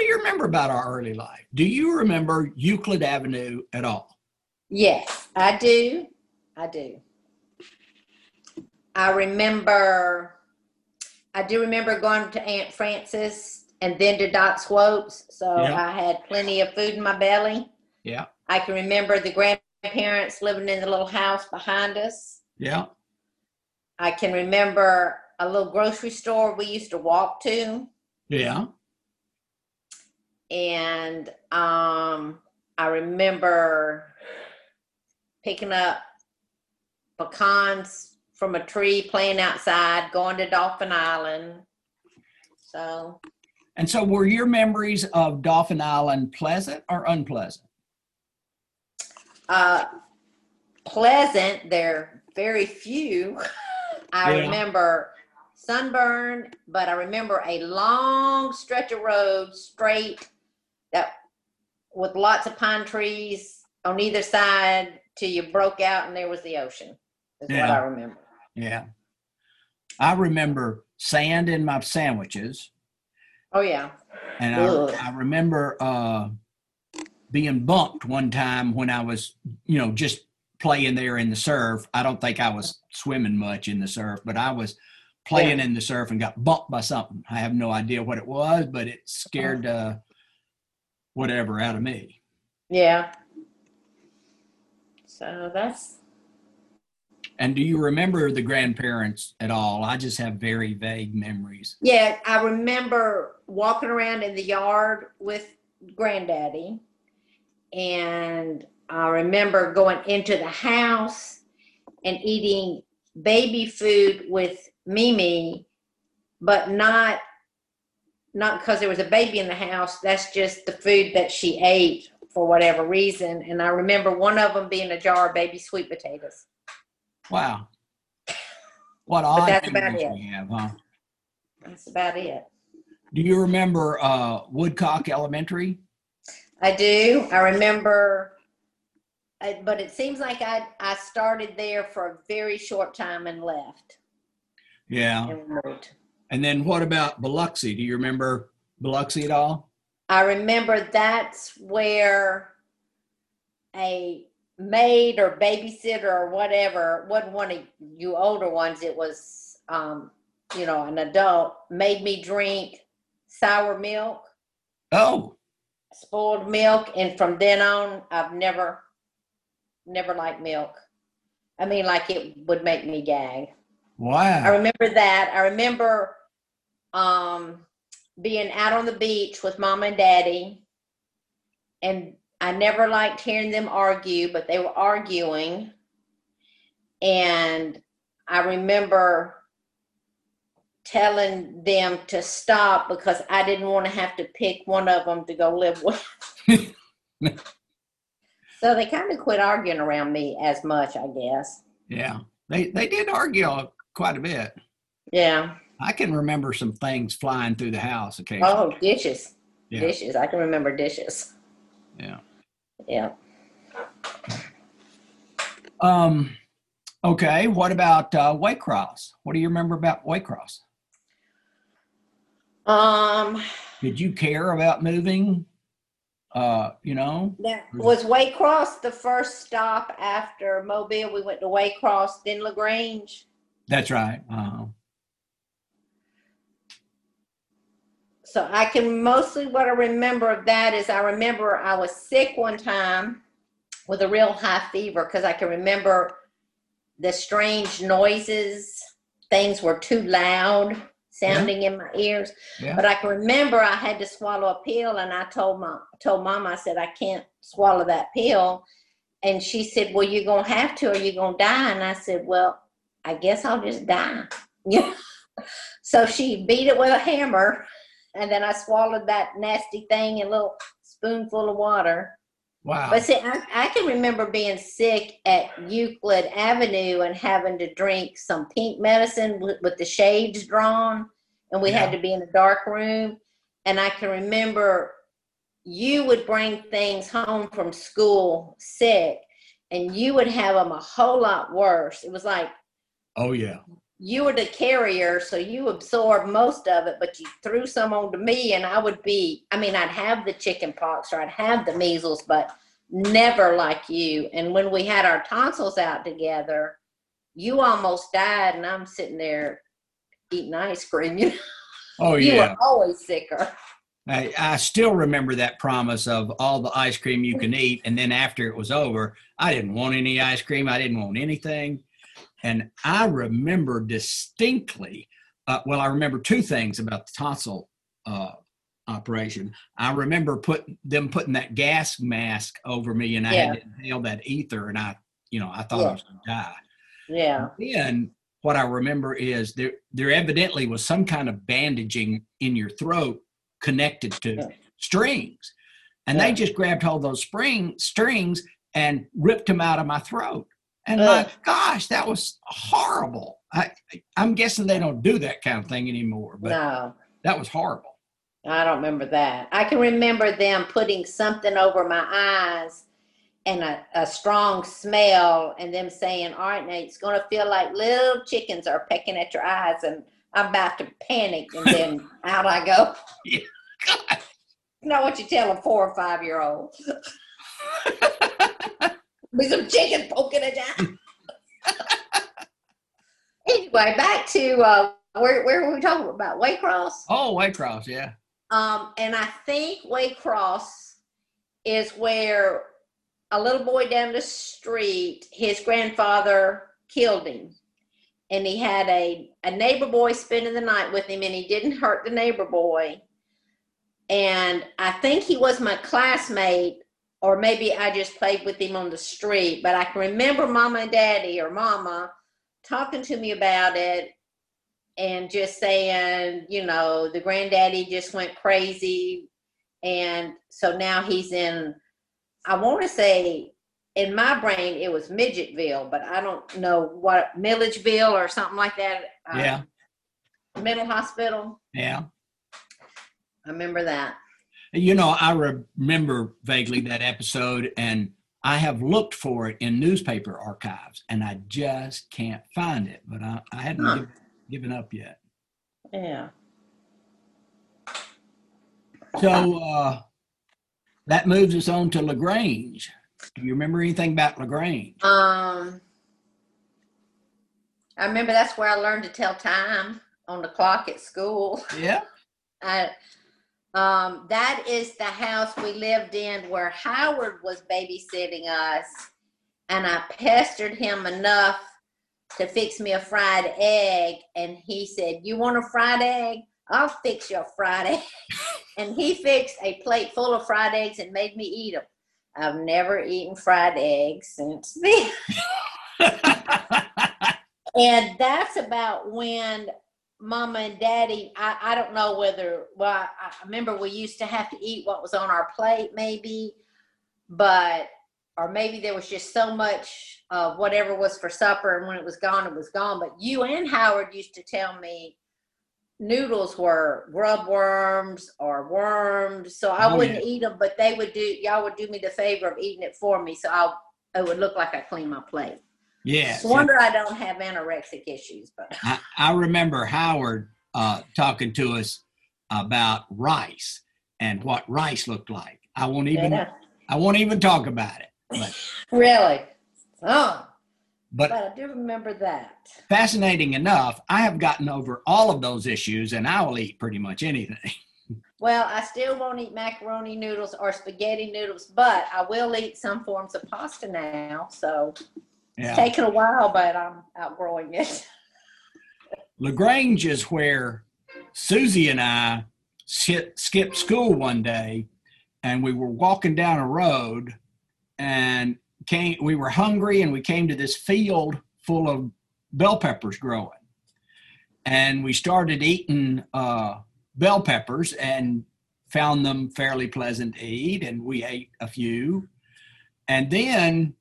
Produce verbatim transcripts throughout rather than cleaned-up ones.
do you remember about our early life? Do you remember Euclid Avenue at all? Yes, I do. I do. I remember, I do remember going to Aunt Frances and then to Doc's Quotes. So yeah. I had plenty of food in my belly. Yeah. I can remember the grandparents living in the little house behind us. Yeah. I can remember a little grocery store we used to walk to. Yeah. And um, I remember picking up pecans from a tree, playing outside, going to Dauphin Island. So. And so were your memories of Dauphin Island pleasant or unpleasant? Uh, pleasant. They're very few. I yeah. remember sunburn, but I remember a long stretch of road straight that with lots of pine trees on either side till you broke out and there was the ocean. That's yeah. what I remember. Yeah. I remember sand in my sandwiches. Oh, yeah. And I, I remember uh, being bumped one time when I was, you know, just playing there in the surf. I don't think I was swimming much in the surf, but I was playing yeah. in the surf and got bumped by something. I have no idea what it was, but it scared uh, whatever out of me. Yeah. So that's. And do you remember the grandparents at all? I just have very vague memories. Yeah, I remember walking around in the yard with Granddaddy. And I remember going into the house and eating baby food with Mimi, but not not because there was a baby in the house. That's just the food that she ate for whatever reason. And I remember one of them being a jar of baby sweet potatoes. Wow. What odd memories we have, huh? That's about it. Do you remember uh, Woodcock Elementary? I do. I remember, I, but it seems like I, I started there for a very short time and left. Yeah. And, and then what about Biloxi? Do you remember Biloxi at all? I remember that's where a maid or babysitter or whatever, wasn't one of you older ones, it was um you know, an adult, made me drink sour milk, oh spoiled milk, and from then on I've never never liked milk. I mean, like, it would make me gag. Wow. I remember that. I remember um being out on the beach with Mom and Daddy, and I never liked hearing them argue, but they were arguing. And I remember telling them to stop because I didn't want to have to pick one of them to go live with. So they kind of quit arguing around me as much, I guess. Yeah, they, they did argue quite a bit. Yeah. I can remember some things flying through the house occasionally. Oh, dishes. Yeah. Dishes. I can remember dishes. Yeah. Yeah. Um, okay. What about uh, Waycross? What do you remember about Waycross? Um. Did you care about moving? Uh, you know. That was Waycross the first stop after Mobile. We went to Waycross, then LaGrange. That's right. Uh-huh. So I can mostly, what I remember of that is I remember I was sick one time with a real high fever because I can remember the strange noises. Things were too loud sounding yeah. in my ears. Yeah. But I can remember I had to swallow a pill, and I told mom, told mom, I said, I can't swallow that pill. And she said, well, you're going to have to or you're going to die. And I said, well, I guess I'll just die. Yeah. So she beat it with a hammer. And then I swallowed that nasty thing, a little spoonful of water. Wow. But see, I, I can remember being sick at Euclid Avenue and having to drink some pink medicine with, with the shades drawn. And we yeah. had to be in a dark room. And I can remember you would bring things home from school sick. And you would have them a whole lot worse. It was like. Oh, yeah. you were the carrier, so you absorbed most of it, but you threw some onto me, and I would be, I mean, I'd have the chicken pox or I'd have the measles, but never like you. And when we had our tonsils out together, you almost died, and I'm sitting there eating ice cream. You know? Oh, yeah. You were always sicker. I, I still remember that promise of all the ice cream you can eat, and then after it was over, I didn't want any ice cream. I didn't want anything. And I remember distinctly, uh, well, I remember two things about the tonsil uh, operation. I remember putting them putting that gas mask over me, and I yeah. had to inhale that ether, and I, you know, I thought yeah. I was going to die. Yeah. And then what I remember is there, there evidently was some kind of bandaging in your throat connected to yeah. strings, and yeah. they just grabbed hold of those spring strings and ripped them out of my throat. And my Ugh. gosh, that was horrible. I, I'm guessing they don't do that kind of thing anymore. But no. That was horrible. I don't remember that. I can remember them putting something over my eyes and a, a strong smell and them saying, all right, now it's going to feel like little chickens are pecking at your eyes. And I'm about to panic. And then out I go. Yeah. God. Not what you tell a four or five-year-old. Be some chicken poking it down. Anyway, back to uh, where where were we talking about? Waycross? Oh, Waycross, yeah. Um, and I think Waycross is where a little boy down the street, his grandfather killed him. And he had a, a neighbor boy spending the night with him, and he didn't hurt the neighbor boy. And I think he was my classmate, or maybe I just played with him on the street, but I can remember mama and daddy or mama talking to me about it and just saying, you know, the granddaddy just went crazy. And so now he's in, I want to say in my brain, it was Midgetville, but I don't know what, Milledgeville or something like that. Yeah. Um, mental hospital. Yeah. I remember that. You know, I remember vaguely that episode, and I have looked for it in newspaper archives, and I just can't find it, but I, I hadn't huh. given, given up yet. Yeah. So uh, that moves us on to LaGrange. Do you remember anything about LaGrange? Um, I remember that's where I learned to tell time on the clock at school. Yeah. I. Um, that is the house we lived in where Howard was babysitting us, and I pestered him enough to fix me a fried egg, and he said, you want a fried egg? I'll fix you a fried egg. And he fixed a plate full of fried eggs and made me eat them. I've never eaten fried eggs since then. And that's about when Mama and Daddy, I, I don't know whether, well, I, I remember we used to have to eat what was on our plate maybe, but, or maybe there was just so much of whatever was for supper, and when it was gone, it was gone. But you and Howard used to tell me noodles were grub worms or worms, so I oh, wouldn't yeah. eat them, but they would do, y'all would do me the favor of eating it for me, so I it would look like I cleaned my plate. Yeah. It's a wonder I don't have anorexic issues. But I, I remember Howard uh, talking to us about rice and what rice looked like. I won't even yeah. I won't even talk about it. But, really? Oh. But, but I do remember that. Fascinating enough, I have gotten over all of those issues, and I will eat pretty much anything. Well, I still won't eat macaroni noodles or spaghetti noodles, but I will eat some forms of pasta now, so... Yeah. It's taken a while, but I'm outgrowing it. LaGrange is where Susie and I skip, skipped school one day, and we were walking down a road, and came. We were hungry, and we came to this field full of bell peppers growing. And we started eating uh, bell peppers and found them fairly pleasant to eat, and we ate a few. And then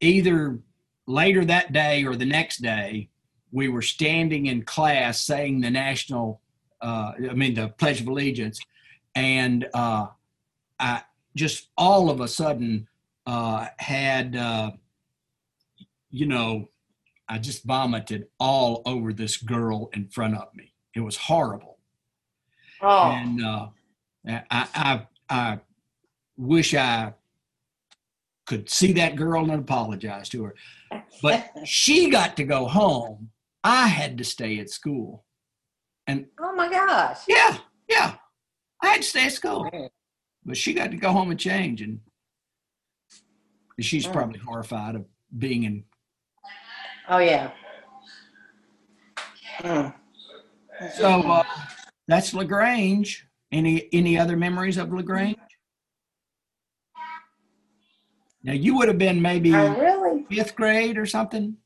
either later that day or the next day, we were standing in class saying the national, uh, I mean, the Pledge of Allegiance. And uh, I just all of a sudden uh, had, uh, you know, I just vomited all over this girl in front of me. It was horrible. Oh. And uh, I, I, I wish I could see that girl and apologize to her. But she got to go home. I had to stay at school. And oh, my gosh. Yeah, yeah. I had to stay at school. But she got to go home and change. And she's probably horrified of being in. Oh, yeah. Mm. So uh, that's LaGrange. Any any other memories of LaGrange? Now, you would have been maybe oh, really? fifth grade or something?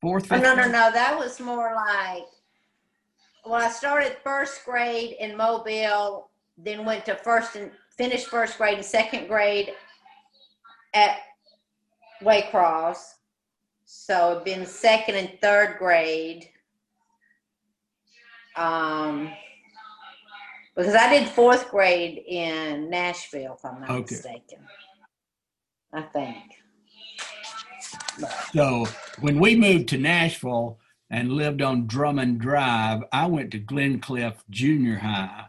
Fourth, fifth oh, no, no, grade? no. That was more like, well, I started first grade in Mobile, then went to first and finished first grade and second grade at Waycross. So I've been second and third grade. Um, because I did fourth grade in Nashville, if I'm not okay. mistaken. I think. So when we moved to Nashville and lived on Drummond Drive, I went to Glencliff Junior High.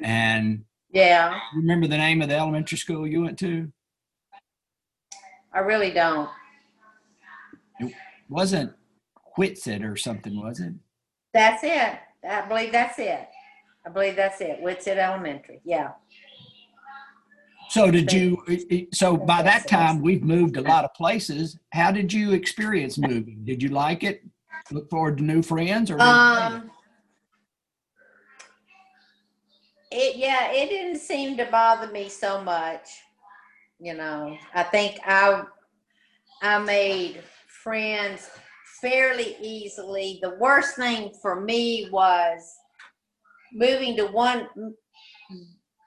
And yeah, remember the name of the elementary school you went to? I really don't. It wasn't Whitsitt or something, was it? That's it. I believe that's it. I believe that's it. Whitsitt Elementary. Yeah. So did you, so by that time we've moved a lot of places. How did you experience moving? Did you like it? Look forward to new friends or? Um, it, yeah, it didn't seem to bother me so much. You know, I think I, I made friends fairly easily. The worst thing for me was moving to one,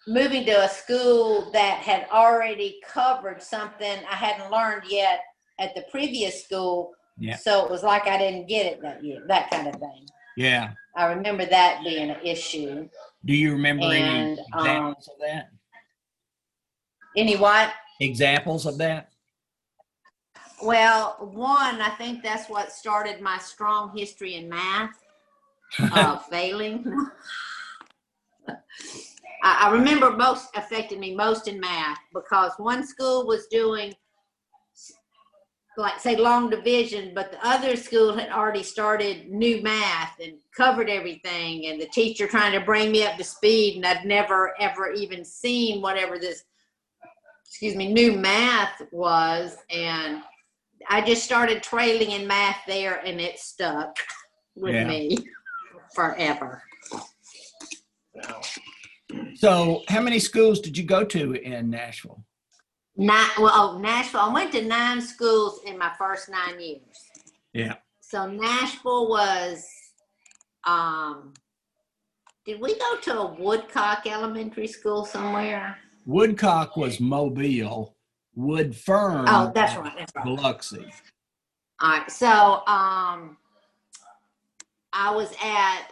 moving to a school that had already covered something I hadn't learned yet at the previous school. Yeah. So it was like I didn't get it that year, that kind of thing. Yeah. I remember that being an issue. Do you remember and, any examples um, of that? Any what? Examples of that? Well, one, I think that's what started my strong history in math, uh, failing. I remember most affected me most in math because one school was doing like say long division, but the other school had already started new math and covered everything. And the teacher trying to bring me up to speed and I'd never ever even seen whatever this, excuse me, new math was. And I just started trailing in math there and it stuck with yeah. me forever. So. So, how many schools did you go to in Nashville? Nine, well, oh, Nashville, I went to nine schools in my first nine years. Yeah. So, Nashville was, um, did we go to a Woodcock Elementary School somewhere? Woodcock was Mobile. Wood Fern. Oh, that's right. That's right. Biloxi. All right. So, um, I was at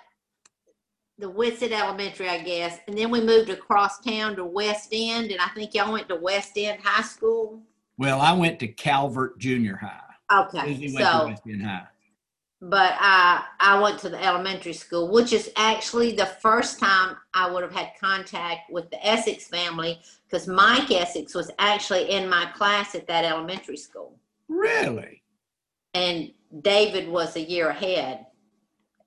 the Whitsitt Elementary, I guess. And then we moved across town to West End, and I think y'all went to West End High School. Well, I went to Calvert Junior High. Okay. Went so, to West End High. But I, I went to the elementary school, which is actually the first time I would have had contact with the Essex family because Mike Essex was actually in my class at that elementary school. Really? And David was a year ahead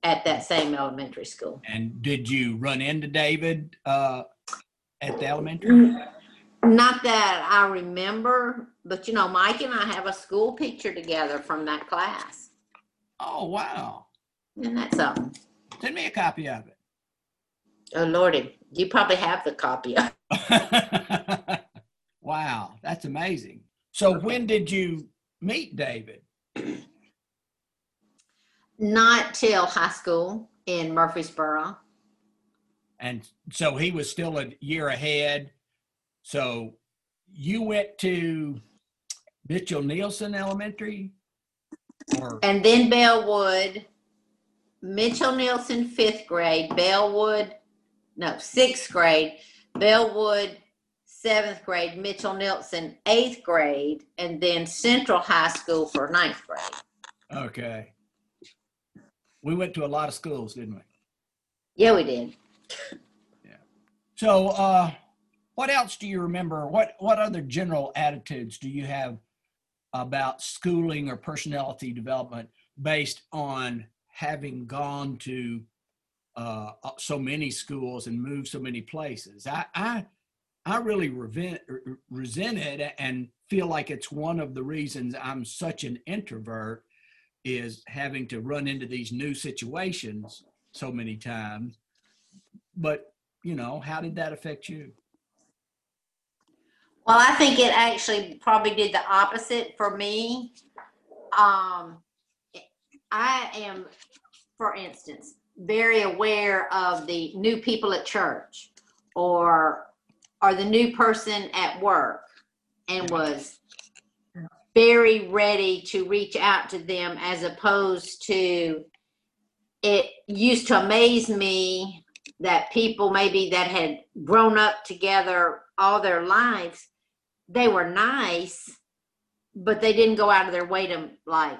at that same elementary school. And did you run into David uh, at the elementary? Not that I remember, but you know, Mike and I have a school picture together from that class. Oh, wow. And that's something. Send me a copy of it. Oh, Lordy, you probably have the copy of it. Wow, that's amazing. So when did you meet David? Not till high school in Murfreesboro. And so he was still a year ahead. So you went to Mitchell Nielsen Elementary? Or? And then Bellwood, Mitchell Nielsen fifth grade, Bellwood, no, sixth grade, Bellwood seventh grade, Mitchell Nielsen eighth grade, and then Central High School for ninth grade. Okay. We went to a lot of schools, didn't we? Yeah, we did. Yeah. So uh, what else do you remember? What, what other general attitudes do you have about schooling or personality development based on having gone to uh, so many schools and moved so many places? I, I, I really resent, resent it and feel like it's one of the reasons I'm such an introvert, is having to run into these new situations so many times. But, you know, how did that affect you? Well, I think it actually probably did the opposite for me. Um, I am, for instance, very aware of the new people at church, or or the new person at work, and was very ready to reach out to them, as opposed to, it used to amaze me that people maybe that had grown up together all their lives, they were nice, but they didn't go out of their way to like